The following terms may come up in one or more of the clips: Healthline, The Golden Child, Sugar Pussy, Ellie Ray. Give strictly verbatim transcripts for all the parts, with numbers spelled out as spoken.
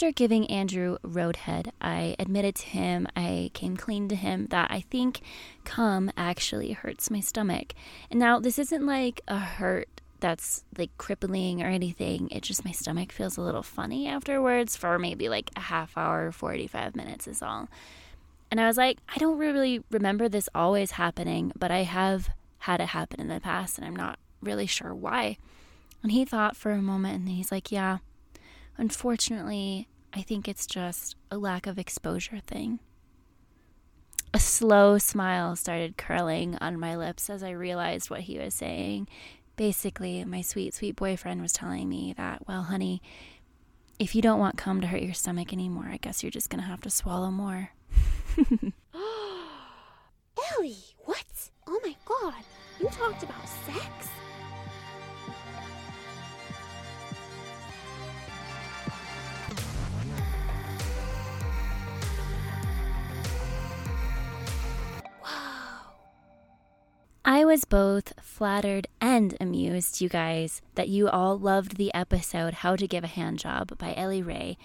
after giving Andrew Roadhead, I admitted to him, I came clean to him, that I think cum actually hurts my stomach. And now this isn't like a hurt that's like crippling or anything. It just, my stomach feels a little funny afterwards for maybe like a half hour, forty-five minutes is all. And I was like, I don't really remember this always happening, but I have had it happen in the past and I'm not really sure why. And he thought for a moment and he's like, yeah, unfortunately, I think it's just a lack of exposure thing. A slow smile started curling on my lips as I realized what he was saying. Basically, my sweet, sweet boyfriend was telling me that, well, honey, if you don't want cum to hurt your stomach anymore, I guess you're just going to have to swallow more. Ellie, what? Oh my God, you talked about sex? I was both flattered and amused, you guys, that you all loved the episode How to Give a Handjob by Ellie Ray.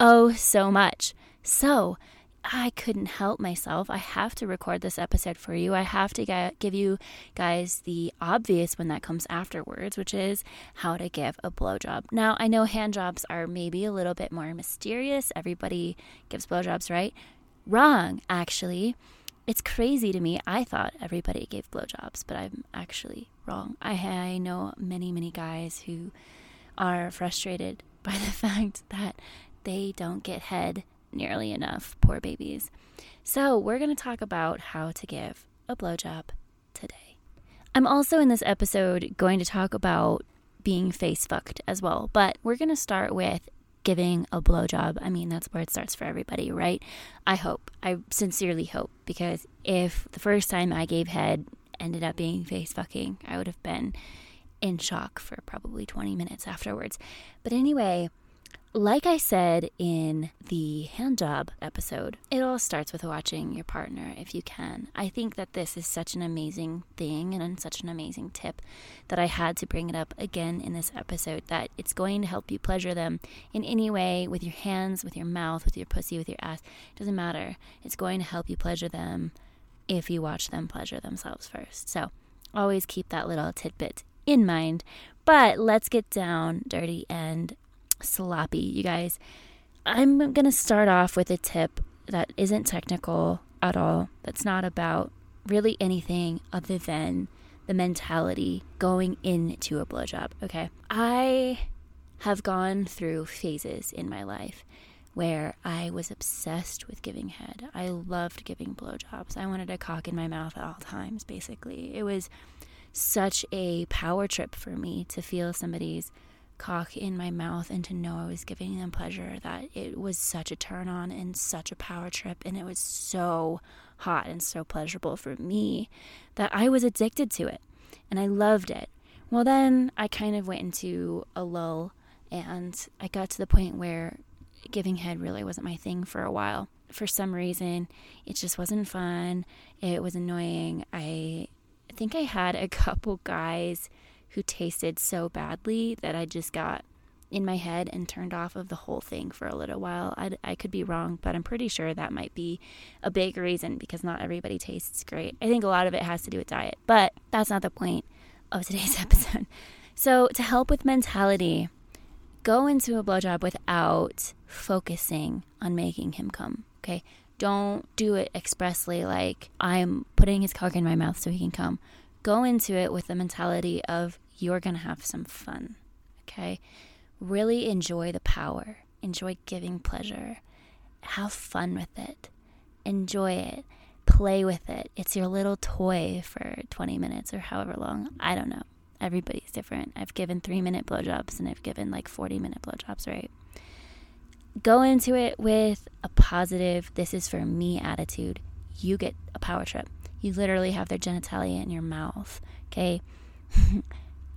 Oh, so much. So, I couldn't help myself. I have to record this episode for you. I have to get, give you guys the obvious one that comes afterwards, which is how to give a blowjob. Now, I know handjobs are maybe a little bit more mysterious. Everybody gives blowjobs, right? Wrong, actually. It's crazy to me. I thought everybody gave blowjobs, but I'm actually wrong. I, I know many, many guys who are frustrated by the fact that they don't get head nearly enough. Poor babies. So we're going to talk about how to give a blowjob today. I'm also in this episode going to talk about being face fucked as well, but we're going to start with giving a blowjob. I mean, that's where it starts for everybody, right? I hope. I sincerely hope, because if the first time I gave head ended up being face fucking, I would have been in shock for probably twenty minutes afterwards. But anyway, like I said in the handjob episode, it all starts with watching your partner if you can. I think that this is such an amazing thing and such an amazing tip that I had to bring it up again in this episode, that it's going to help you pleasure them in any way, with your hands, with your mouth, with your pussy, with your ass. It doesn't matter. It's going to help you pleasure them if you watch them pleasure themselves first. So always keep that little tidbit in mind. But let's get down, dirty, and sloppy, you guys. I'm gonna start off with a tip that isn't technical at all, that's not about really anything other than the mentality going into a blowjob. Okay, I have gone through phases in my life where I was obsessed with giving head. I loved giving blowjobs. I wanted a cock in my mouth at all times, basically. It was such a power trip for me to feel somebody's cock in my mouth and to know I was giving them pleasure, that it was such a turn on and such a power trip, and it was so hot and so pleasurable for me that I was addicted to it and I loved it. Well, then I kind of went into a lull and I got to the point where giving head really wasn't my thing for a while. For some reason, it just wasn't fun. It was annoying. I think I had a couple guys who tasted so badly that I just got in my head and turned off of the whole thing for a little while. I, I could be wrong, but I'm pretty sure that might be a big reason, because not everybody tastes great. I think a lot of it has to do with diet, but that's not the point of today's episode. So to help with mentality, go into a blowjob without focusing on making him come, okay? Don't do it expressly like, I'm putting his cock in my mouth so he can come. Go into it with the mentality of, you're going to have some fun, okay? Really enjoy the power. Enjoy giving pleasure. Have fun with it. Enjoy it. Play with it. It's your little toy for twenty minutes or however long. I don't know. Everybody's different. I've given three-minute blowjobs and I've given like forty-minute blowjobs, right? Go into it with a positive, this is for me attitude. You get a power trip. You literally have their genitalia in your mouth, okay?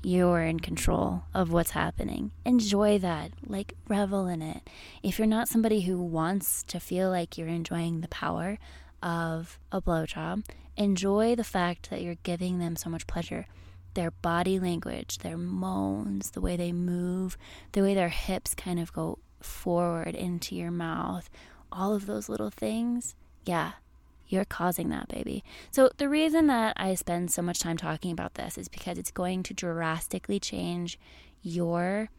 You're in control of what's happening. Enjoy that. Like, revel in it. If you're not somebody who wants to feel like you're enjoying the power of a blowjob, enjoy the fact that you're giving them so much pleasure. Their body language, their moans, the way they move, the way their hips kind of go forward into your mouth, all of those little things, yeah, you're causing that, baby. So the reason that I spend so much time talking about this is because it's going to drastically change your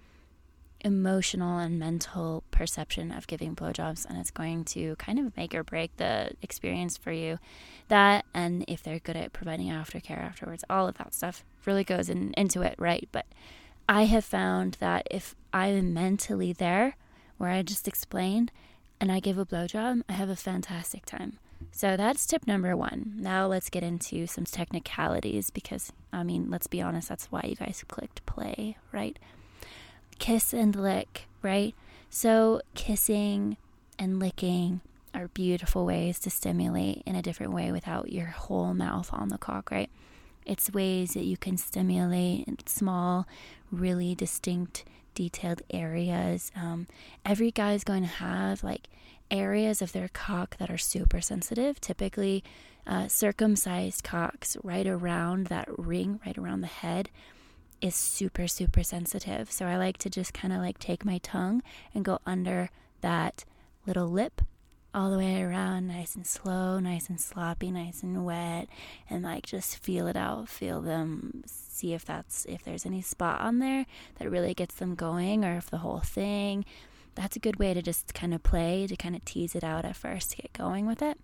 emotional and mental perception of giving blowjobs, and it's going to kind of make or break the experience for you. That, and if they're good at providing aftercare afterwards, all of that stuff really goes in, into it, right? But I have found that if I'm mentally there, where I just explained, and I give a blowjob, I have a fantastic time. So that's tip number one. Now let's get into some technicalities, because, I mean, let's be honest, that's why you guys clicked play, right? Kiss and lick, right? So kissing and licking are beautiful ways to stimulate in a different way without your whole mouth on the cock, right? It's ways that you can stimulate in small, really distinct, detailed areas. Um, every guy is going to have like areas of their cock that are super sensitive, typically uh, circumcised cocks right around that ring, right around the head, is super, super sensitive. So I like to just kind of like take my tongue and go under that little lip all the way around, nice and slow, nice and sloppy, nice and wet, and like just feel it out, feel them, see if that's, if there's any spot on there that really gets them going, or if the whole thing. That's a good way to just kind of play, to kind of tease it out at first, to get going with it.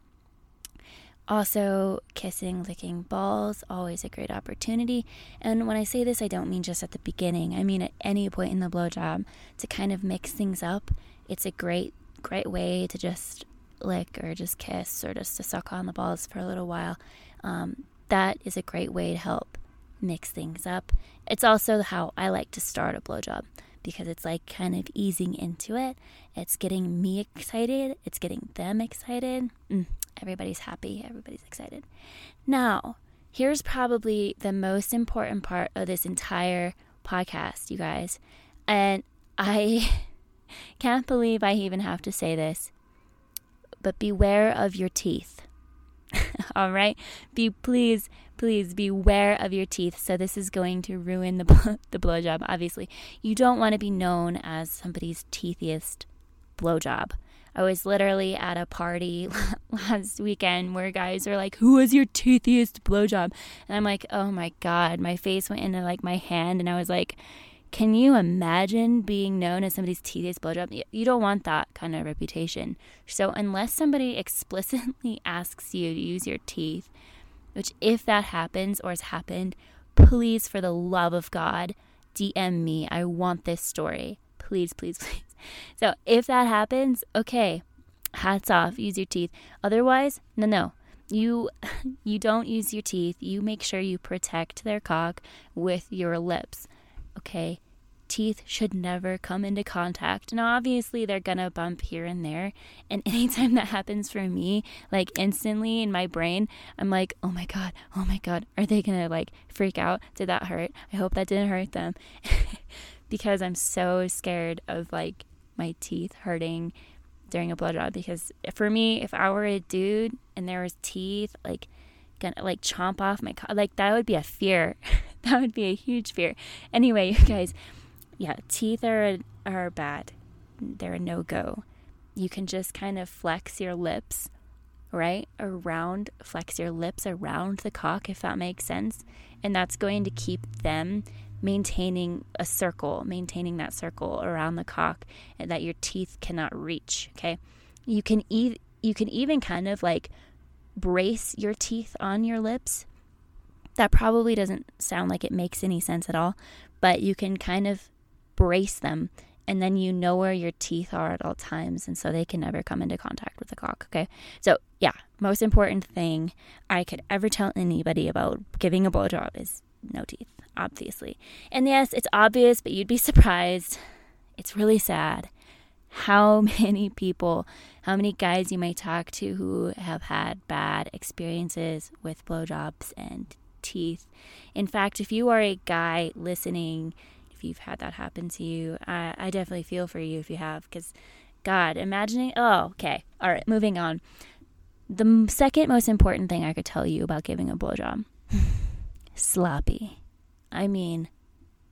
Also, kissing, licking balls, always a great opportunity. And when I say this, I don't mean just at the beginning. I mean at any point in the blowjob, to kind of mix things up. It's a great, great way to just lick or just kiss or just to suck on the balls for a little while. Um, that is a great way to help mix things up. It's also how I like to start a blowjob, because it's like kind of easing into it. It's getting me excited. It's getting them excited. Mm. Everybody's happy. Everybody's excited. Now, here's probably the most important part of this entire podcast, you guys. And I can't believe I even have to say this, but beware of your teeth. All right? Be please, please beware of your teeth. So this is going to ruin the bl- the blowjob, obviously. You don't want to be known as somebody's teethiest blowjob. I was literally at a party last weekend where guys are like, who was your teethiest blowjob? And I'm like, oh my God, my face went into like my hand, and I was like, can you imagine being known as somebody's teethiest blowjob? You don't want that kind of reputation. So unless somebody explicitly asks you to use your teeth, which if that happens or has happened, please, for the love of God, D M me. I want this story. Please, please, please. So if that happens, okay, hats off, use your teeth. Otherwise, no, no, you you don't use your teeth. You make sure you protect their cock with your lips, okay? Teeth should never come into contact. Now, obviously, they're going to bump here and there. And anytime that happens for me, like instantly in my brain, I'm like, oh my God, oh my God, are they going to like freak out? Did that hurt? I hope that didn't hurt them. Because I'm so scared of like my teeth hurting during a blowjob. Because for me, if I were a dude and there was teeth like gonna like chomp off my co- like that would be a fear. That would be a huge fear. Anyway, you guys, yeah, teeth are are bad. They're a no go. You can just kind of flex your lips, right? Around, flex your lips around the cock, if that makes sense. And that's going to keep them maintaining a circle, maintaining that circle around the cock that your teeth cannot reach, okay? You can e- you can even kind of like brace your teeth on your lips. That probably doesn't sound like it makes any sense at all, but you can kind of brace them, and then you know where your teeth are at all times, and so they can never come into contact with the cock, okay? So, yeah, most important thing I could ever tell anybody about giving a blowjob is no teeth, obviously. And yes, it's obvious, but you'd be surprised. It's really sad how many people, how many guys you might talk to who have had bad experiences with blowjobs and teeth. In fact, if you are a guy listening, if you've had that happen to you, I, I definitely feel for you if you have, because God, imagining, oh, okay, all right, moving on. The second most important thing I could tell you about giving a blowjob. Sloppy. I mean,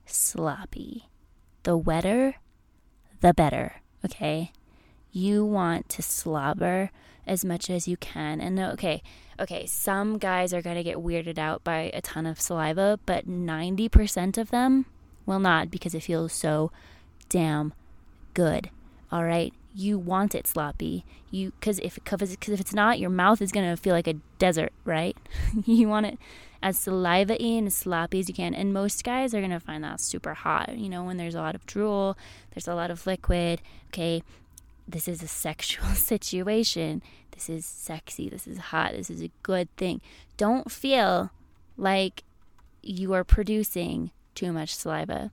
sloppy. The wetter, the better. okay? You want to slobber as much as you can. And okay, okay, some guys are going to get weirded out by a ton of saliva, but ninety percent of them will not, because it feels so damn good. All right? You want it sloppy. You, because if, cause if it's not, your mouth is going to feel like a desert, right? You want it as saliva-y and as sloppy as you can. And most guys are going to find that super hot. You know, when there's a lot of drool, there's a lot of liquid, okay? This is a sexual situation. This is sexy. This is hot. This is a good thing. Don't feel like you are producing too much saliva.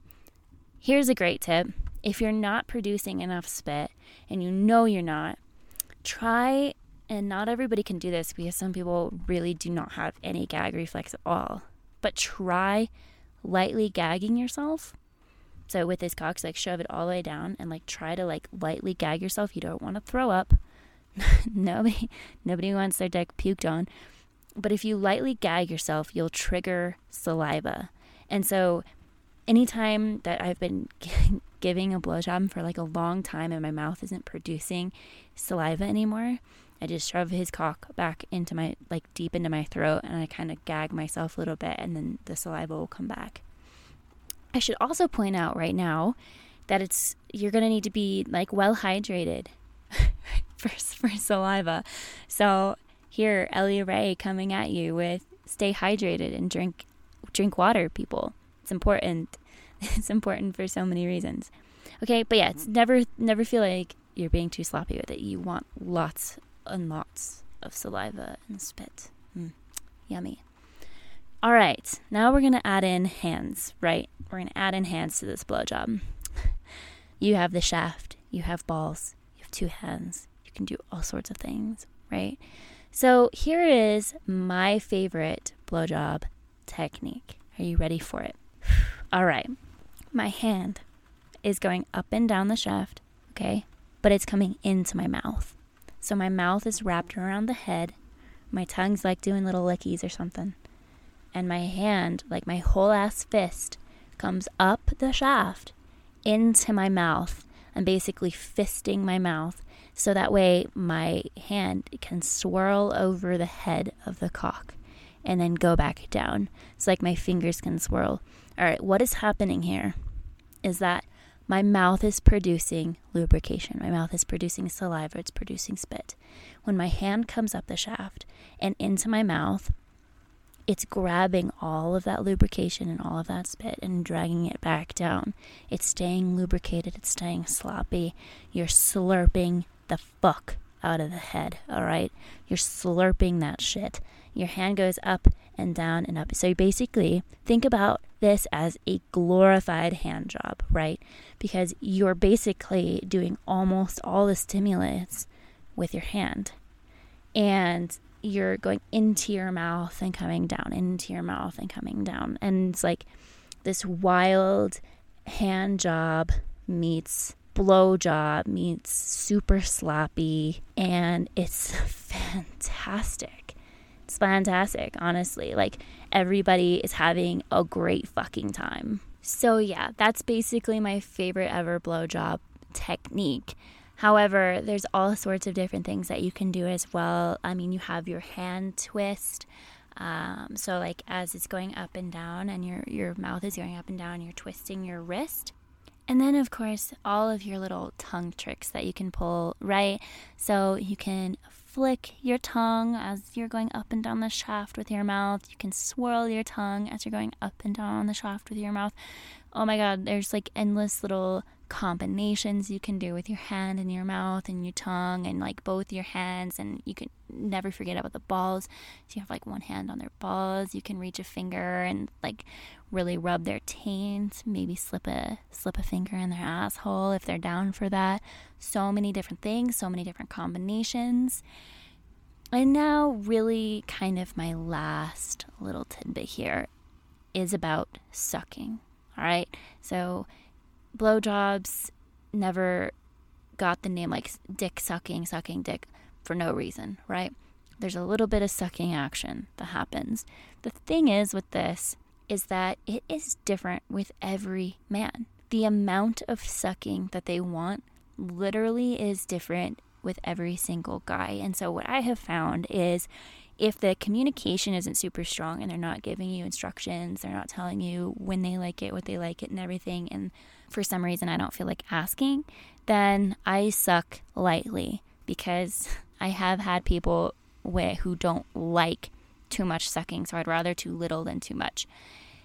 Here's a great tip. If you're not producing enough spit, and you know you're not, try, and not everybody can do this because some people really do not have any gag reflex at all, but try lightly gagging yourself. So with this cock, like shove it all the way down and like try to like lightly gag yourself. You don't want to throw up. nobody, nobody wants their dick puked on. But if you lightly gag yourself, you'll trigger saliva. And so anytime that I've been g- giving a blowjob for like a long time and my mouth isn't producing saliva anymore, I just shove his cock back into my, like deep into my throat, and I kind of gag myself a little bit, and then the saliva will come back. I should also point out right now that it's, you're going to need to be like well hydrated for, for saliva. So here, Ellie Ray coming at you with stay hydrated and drink drink water, people. It's important. It's important for so many reasons. Okay, but yeah, it's never never feel like you're being too sloppy with it. You want lots and lots of saliva and spit. Mm, yummy. All right, now we're going to add in hands, right? We're going to add in hands to this blowjob. You have the shaft, you have balls, you have two hands. You can do all sorts of things, right? So here is my favorite blowjob technique. Are you ready for it? All right, my hand is going up and down the shaft, okay? But it's coming into my mouth. So my mouth is wrapped around the head. My tongue's like doing little lickies or something. And my hand, like my whole ass fist, comes up the shaft into my mouth. I'm basically fisting my mouth, so that way my hand can swirl over the head of the cock and then go back down. It's like my fingers can swirl. All right, what is happening here is that my mouth is producing lubrication. My mouth is producing saliva. It's producing spit. When my hand comes up the shaft and into my mouth, it's grabbing all of that lubrication and all of that spit and dragging it back down. It's staying lubricated. It's staying sloppy. You're slurping the fuck out of the head, all right? You're slurping that shit. Your hand goes up and down and up. So you basically think about this as a glorified hand job, right? Because you're basically doing almost all the stimulus with your hand. And you're going into your mouth and coming down, into your mouth and coming down. And it's like this wild hand job meets blow job meets super sloppy. And it's fantastic. It's fantastic, honestly. Like, everybody is having a great fucking time. So yeah, that's basically my favorite ever blowjob technique. However, there's all sorts of different things that you can do as well. I mean, you have your hand twist. Um, so like as it's going up and down and your, your mouth is going up and down, you're twisting your wrist. And then, of course, all of your little tongue tricks that you can pull, right? So you can flick your tongue as you're going up and down the shaft with your mouth. You can swirl your tongue as you're going up and down the shaft with your mouth. Oh my God, there's like endless little combinations you can do with your hand and your mouth and your tongue and like both your hands, and you can never forget about the balls. So you have like one hand on their balls, you can reach a finger and like really rub their taint, maybe slip a slip a finger in their asshole if they're down for that. So many different things, so many different combinations. And now really kind of my last little tidbit here is about sucking. All right, so blowjobs never got the name like dick sucking, sucking dick for no reason, right? There's a little bit of sucking action that happens. The thing is with this is that it is different with every man. The amount of sucking that they want literally is different with every single guy. And so what I have found is if the communication isn't super strong and they're not giving you instructions, they're not telling you when they like it, what they like it, and everything, and for some reason I don't feel like asking, then I suck lightly, because I have had people wh- who don't like too much sucking, so I'd rather too little than too much.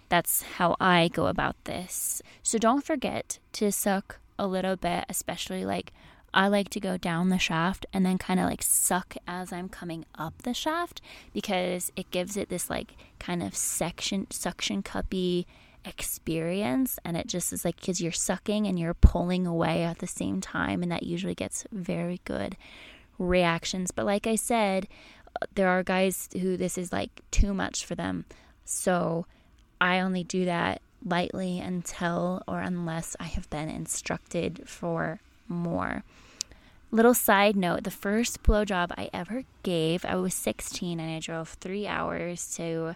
That's how I go about this. So don't forget to suck a little bit, especially like I like to go down the shaft and then kind of like suck as I'm coming up the shaft, because it gives it this like kind of section suction cuppy experience, and it just is like, because you're sucking and you're pulling away at the same time, and that usually gets very good reactions. But like I said, there are guys who this is like too much for them, so I only do that lightly until or unless I have been instructed for more. Little side note, the first blowjob I ever gave, I was sixteen and I drove three hours to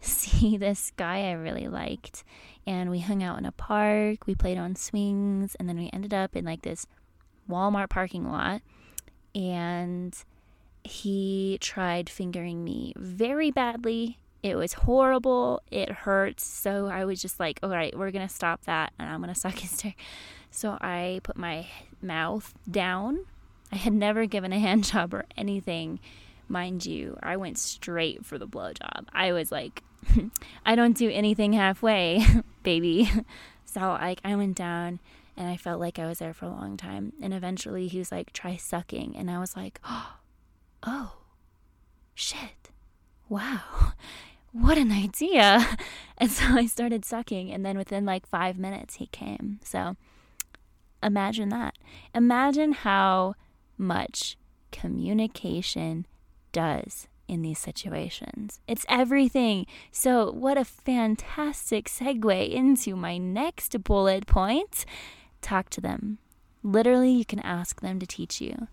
see this guy I really liked, and we hung out in a park, we played on swings, and then we ended up in like this Walmart parking lot, and he tried fingering me very badly. It was horrible. It hurt. So I was just like, all right, we're going to stop that and I'm going to suck his dick. So I put my mouth down. I had never given a hand job or anything. Mind you, I went straight for the blowjob. I was like, I don't do anything halfway, baby. So I, I went down and I felt like I was there for a long time. And eventually he was like, try sucking. And I was like, oh, shit. Wow, what an idea. And so I started sucking, and then within like five minutes he came. So imagine that. Imagine how much communication does in these situations. It's everything. So what a fantastic segue into my next bullet point. Talk to them. Literally, you can ask them to teach you.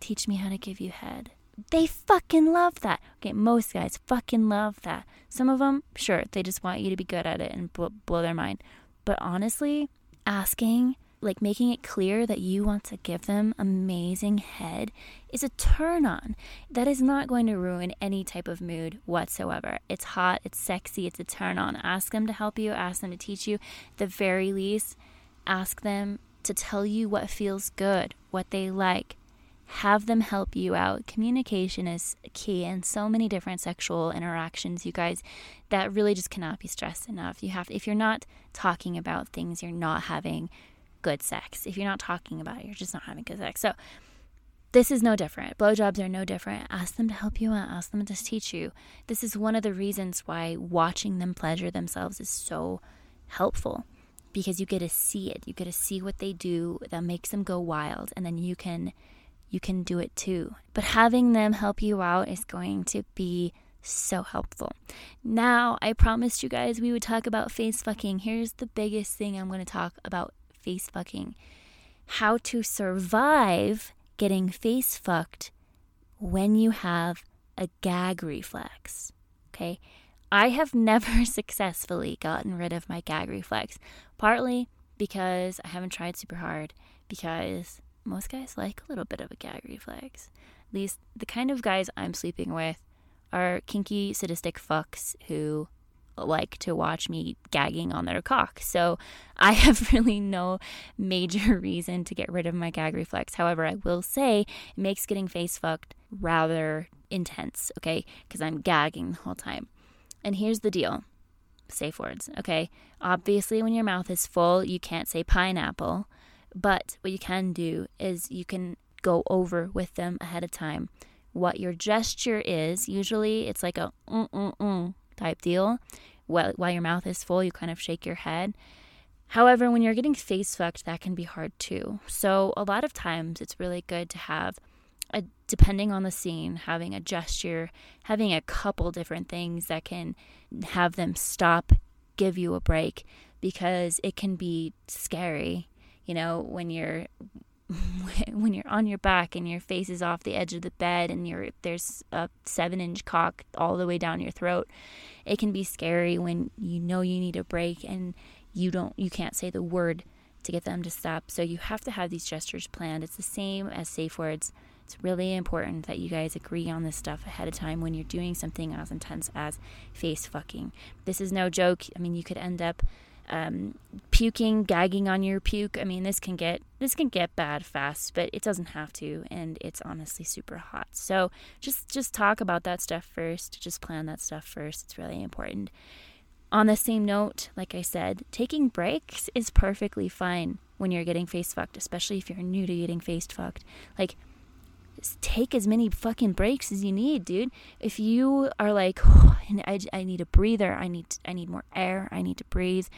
Teach me how to give you head. They fucking love that. Okay, most guys fucking love that. Some of them, sure, they just want you to be good at it and bl- blow their mind. But honestly, asking, like making it clear that you want to give them amazing head is a turn on. That is not going to ruin any type of mood whatsoever. It's hot, it's sexy, it's a turn on. Ask them to help you, ask them to teach you. At the very least, ask them to tell you what feels good, what they like. Have them help you out. Communication is key in so many different sexual interactions, you guys. That really just cannot be stressed enough. You have to, if you're not talking about things, you're not having good sex. If you're not talking about it, you're just not having good sex. So this is no different. Blowjobs are no different. Ask them to help you out. Ask them to teach you. This is one of the reasons why watching them pleasure themselves is so helpful, because you get to see it. You get to see what they do that makes them go wild, and then you can... You can do it too. But having them help you out is going to be so helpful. Now, I promised you guys we would talk about face fucking. Here's the biggest thing I'm going to talk about face fucking. How to survive getting face fucked when you have a gag reflex. Okay? I have never successfully gotten rid of my gag reflex. Partly because I haven't tried super hard, because most guys like a little bit of a gag reflex. At least the kind of guys I'm sleeping with are kinky, sadistic fucks who like to watch me gagging on their cock. So I have really no major reason to get rid of my gag reflex. However, I will say it makes getting face fucked rather intense, okay? Because I'm gagging the whole time. And here's the deal. Safe words, okay? Obviously, when your mouth is full, you can't say pineapple. But what you can do is you can go over with them ahead of time what your gesture is. Usually it's like a mm-mm-mm type deal. While, while your mouth is full, you kind of shake your head. However, when you're getting face fucked, that can be hard too. So a lot of times it's really good to have, a, depending on the scene, having a gesture, having a couple different things that can have them stop, give you a break, because it can be scary. You know, when you're when you're on your back and your face is off the edge of the bed and you're there's a seven-inch cock all the way down your throat, it can be scary when you know you need a break and you don't you can't say the word to get them to stop. So you have to have these gestures planned. It's the same as safe words. It's really important that you guys agree on this stuff ahead of time when you're doing something as intense as face fucking. This is no joke. I mean, you could end up um, puking, gagging on your puke. I mean, this can get this can get bad fast, but it doesn't have to, and it's honestly super hot. So just just talk about that stuff first. Just plan that stuff first. It's really important. On the same note, like I said, taking breaks is perfectly fine when you're getting face fucked, especially if you're new to getting face fucked. Like, take as many fucking breaks as you need, dude. If you are like, oh, I, I need a breather, I need I need more air, I need to breathe,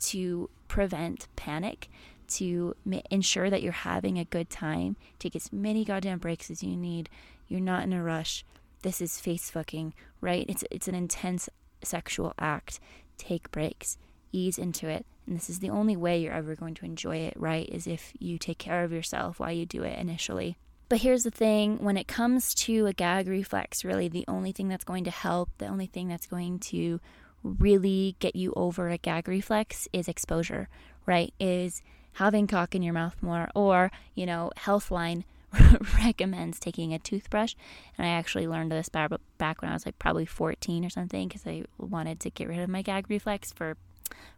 to prevent panic, to ma- ensure that you're having a good time, take as many goddamn breaks as you need. You're not in a rush. This is face fucking, right? It's it's an intense sexual act. Take breaks. Ease into it. And this is the only way you're ever going to enjoy it, right? Is if you take care of yourself while you do it initially. But here's the thing, when it comes to a gag reflex, really the only thing that's going to help, the only thing that's going to really get you over a gag reflex is exposure, right? Is having cock in your mouth more, or, you know, Healthline recommends taking a toothbrush. And I actually learned this back when I was like probably fourteen or something, because I wanted to get rid of my gag reflex for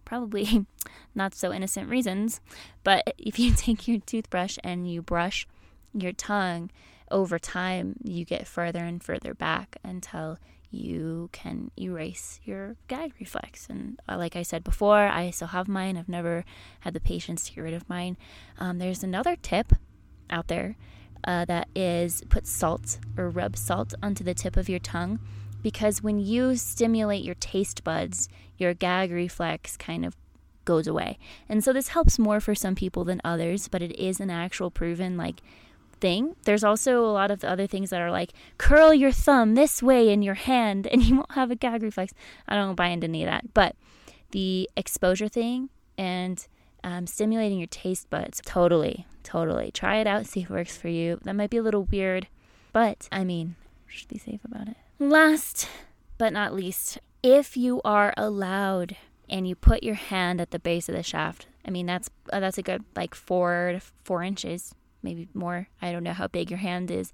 probably not so innocent reasons. But if you take your toothbrush and you brush your tongue, over time you get further and further back until you can erase your gag reflex. And like I said before, I still have mine. I've never had the patience to get rid of mine. Um, there's another tip out there uh, that is put salt or rub salt onto the tip of your tongue, because when you stimulate your taste buds, your gag reflex kind of goes away. And so this helps more for some people than others, but it is an actual proven like thing. There's also a lot of other things that are like, curl your thumb this way in your hand and you won't have a gag reflex. I don't buy into any of that. But the exposure thing and um, stimulating your taste buds, totally, totally. Try it out, see if it works for you. That might be a little weird, but I mean, just be safe about it. Last but not least, if you are allowed and you put your hand at the base of the shaft, I mean, that's uh, that's a good like four to four inches. Maybe more. I don't know how big your hand is.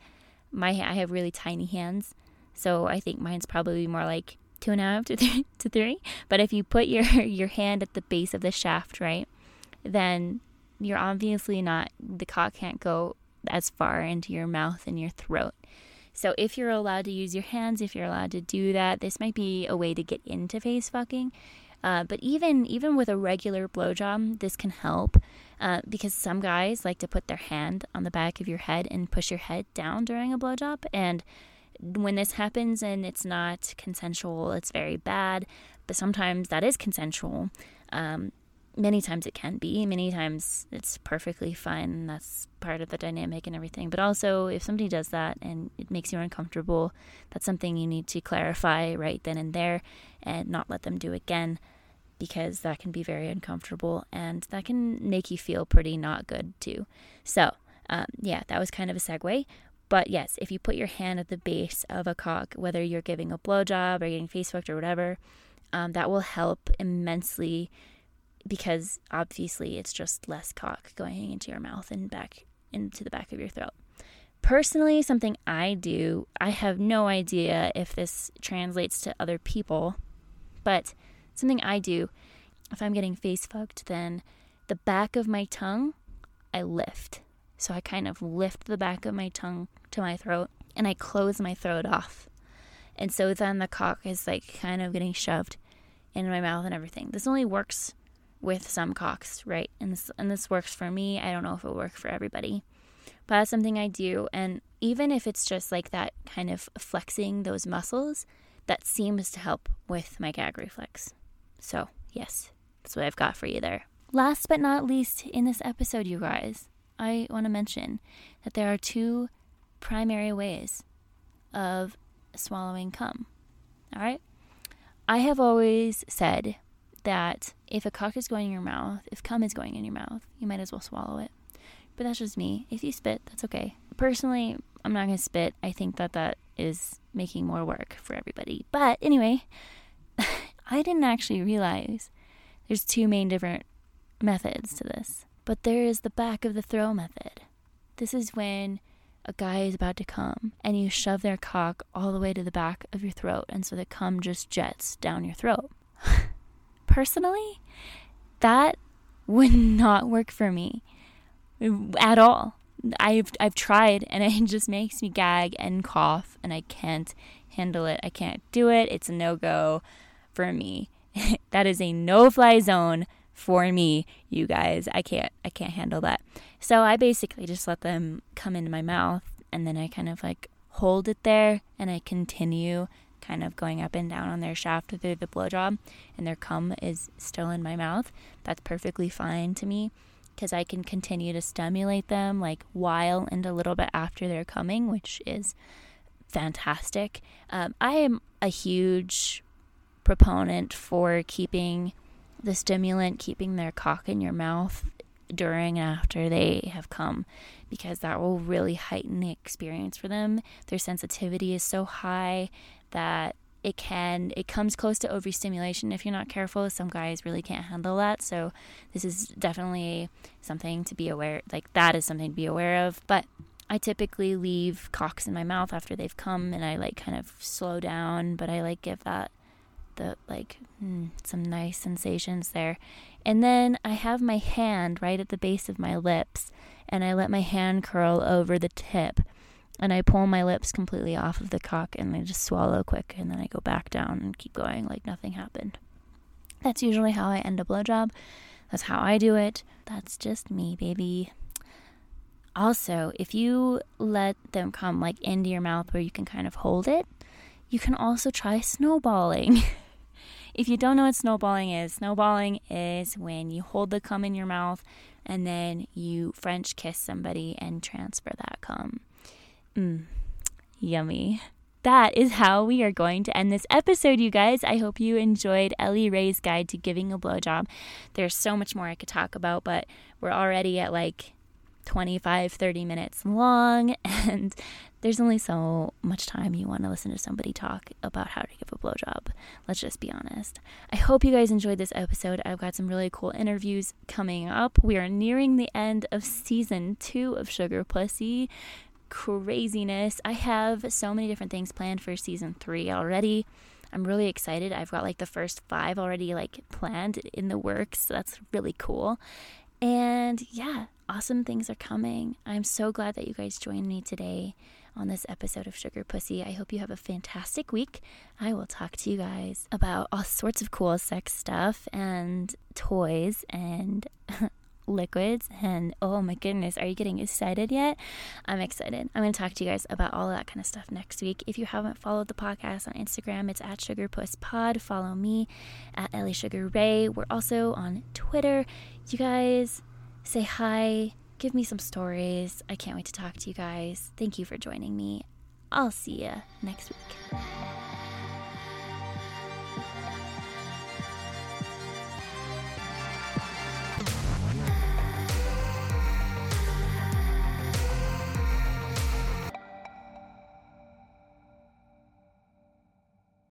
My I have really tiny hands, so I think mine's probably more like two and a half to three. To three. But if you put your your hand at the base of the shaft, right, then you're obviously not. The cock can't go as far into your mouth and your throat. So if you're allowed to use your hands, if you're allowed to do that, this might be a way to get into face fucking. Uh, but even even with a regular blowjob, this can help uh, because some guys like to put their hand on the back of your head and push your head down during a blowjob. And when this happens and it's not consensual, it's very bad. But sometimes that is consensual. Um, many times it can be. Many times it's perfectly fine. That's part of the dynamic and everything. But also if somebody does that and it makes you uncomfortable, that's something you need to clarify right then and there and not let them do again, because that can be very uncomfortable and that can make you feel pretty not good too. So um, yeah, that was kind of a segue. But yes, if you put your hand at the base of a cock, whether you're giving a blowjob or getting face fucked or whatever, um, that will help immensely, because obviously it's just less cock going into your mouth and back into the back of your throat. Personally, something I do, I have no idea if this translates to other people, but something I do, if I'm getting face fucked, then the back of my tongue, I lift. So I kind of lift the back of my tongue to my throat and I close my throat off. And so then the cock is like kind of getting shoved in my mouth and everything. This only works with some cocks, right? And this, and this works for me. I don't know if it'll work for everybody, but that's something I do. And even if it's just like that kind of flexing those muscles, that seems to help with my gag reflex. So yes, that's what I've got for you there. Last but not least in this episode, you guys, I want to mention that there are two primary ways of swallowing cum. All right. I have always said that if a cock is going in your mouth, if cum is going in your mouth, you might as well swallow it. But that's just me. If you spit, that's okay. Personally, I'm not going to spit. I think that that is making more work for everybody. But anyway, I didn't actually realize there's two main different methods to this. But there is the back of the throw method. This is when a guy is about to come and you shove their cock all the way to the back of your throat, and so the cum just jets down your throat. Personally, that would not work for me at all. I've I've tried, and it just makes me gag and cough, and I can't handle it. I can't do it. It's a no-go for me. That is a no-fly zone for me, you guys. I can't I can't handle that. So I basically just let them come into my mouth, and then I kind of like hold it there, and I continue kind of going up and down on their shaft through the blowjob, and their cum is still in my mouth. That's perfectly fine to me, because I can continue to stimulate them like while and a little bit after they're coming, which is fantastic. Um, I am a huge proponent for keeping the stimulant, keeping their cock in your mouth during and after they have come, because that will really heighten the experience for them. Their sensitivity is so high that It can, it comes close to overstimulation if you're not careful. Some guys really can't handle that. So this is definitely something to be aware, like that is something to be aware of. But I typically leave cocks in my mouth after they've come, and I like kind of slow down, but I like give that the like mm, some nice sensations there. And then I have my hand right at the base of my lips, and I let my hand curl over the tip. And I pull my lips completely off of the cock, and I just swallow quick, and then I go back down and keep going like nothing happened. That's usually how I end a blowjob. That's how I do it. That's just me, baby. Also, if you let them come like into your mouth where you can kind of hold it, you can also try snowballing. If you don't know what snowballing is, snowballing is when you hold the cum in your mouth and then you French kiss somebody and transfer that cum. Mm, yummy. That is how we are going to end this episode, you guys. I hope you enjoyed Ellie Ray's guide to giving a blowjob. There's so much more I could talk about, but we're already at like twenty-five, thirty minutes long, and there's only so much time you want to listen to somebody talk about how to give a blowjob. Let's just be honest. I hope you guys enjoyed this episode. I've got some really cool interviews coming up. We are nearing the end of season two of Sugar Pussy. Craziness. I have so many different things planned for season three already. I'm really excited. I've got like the first five already like planned in the works. So that's really cool. And yeah, awesome things are coming. I'm so glad that you guys joined me today on this episode of Sugar Pussy. I hope you have a fantastic week. I will talk to you guys about all sorts of cool sex stuff and toys and liquids, and oh my goodness, are you getting excited yet? I'm excited. I'm going to talk to you guys about all of that kind of stuff next week. If you haven't followed the podcast on Instagram, it's at SugarPussPod. Follow me at Ellie Sugar Ray. We're also on Twitter. You guys say hi, give me some stories. I can't wait to talk to you guys. Thank you for joining me. I'll see you next week.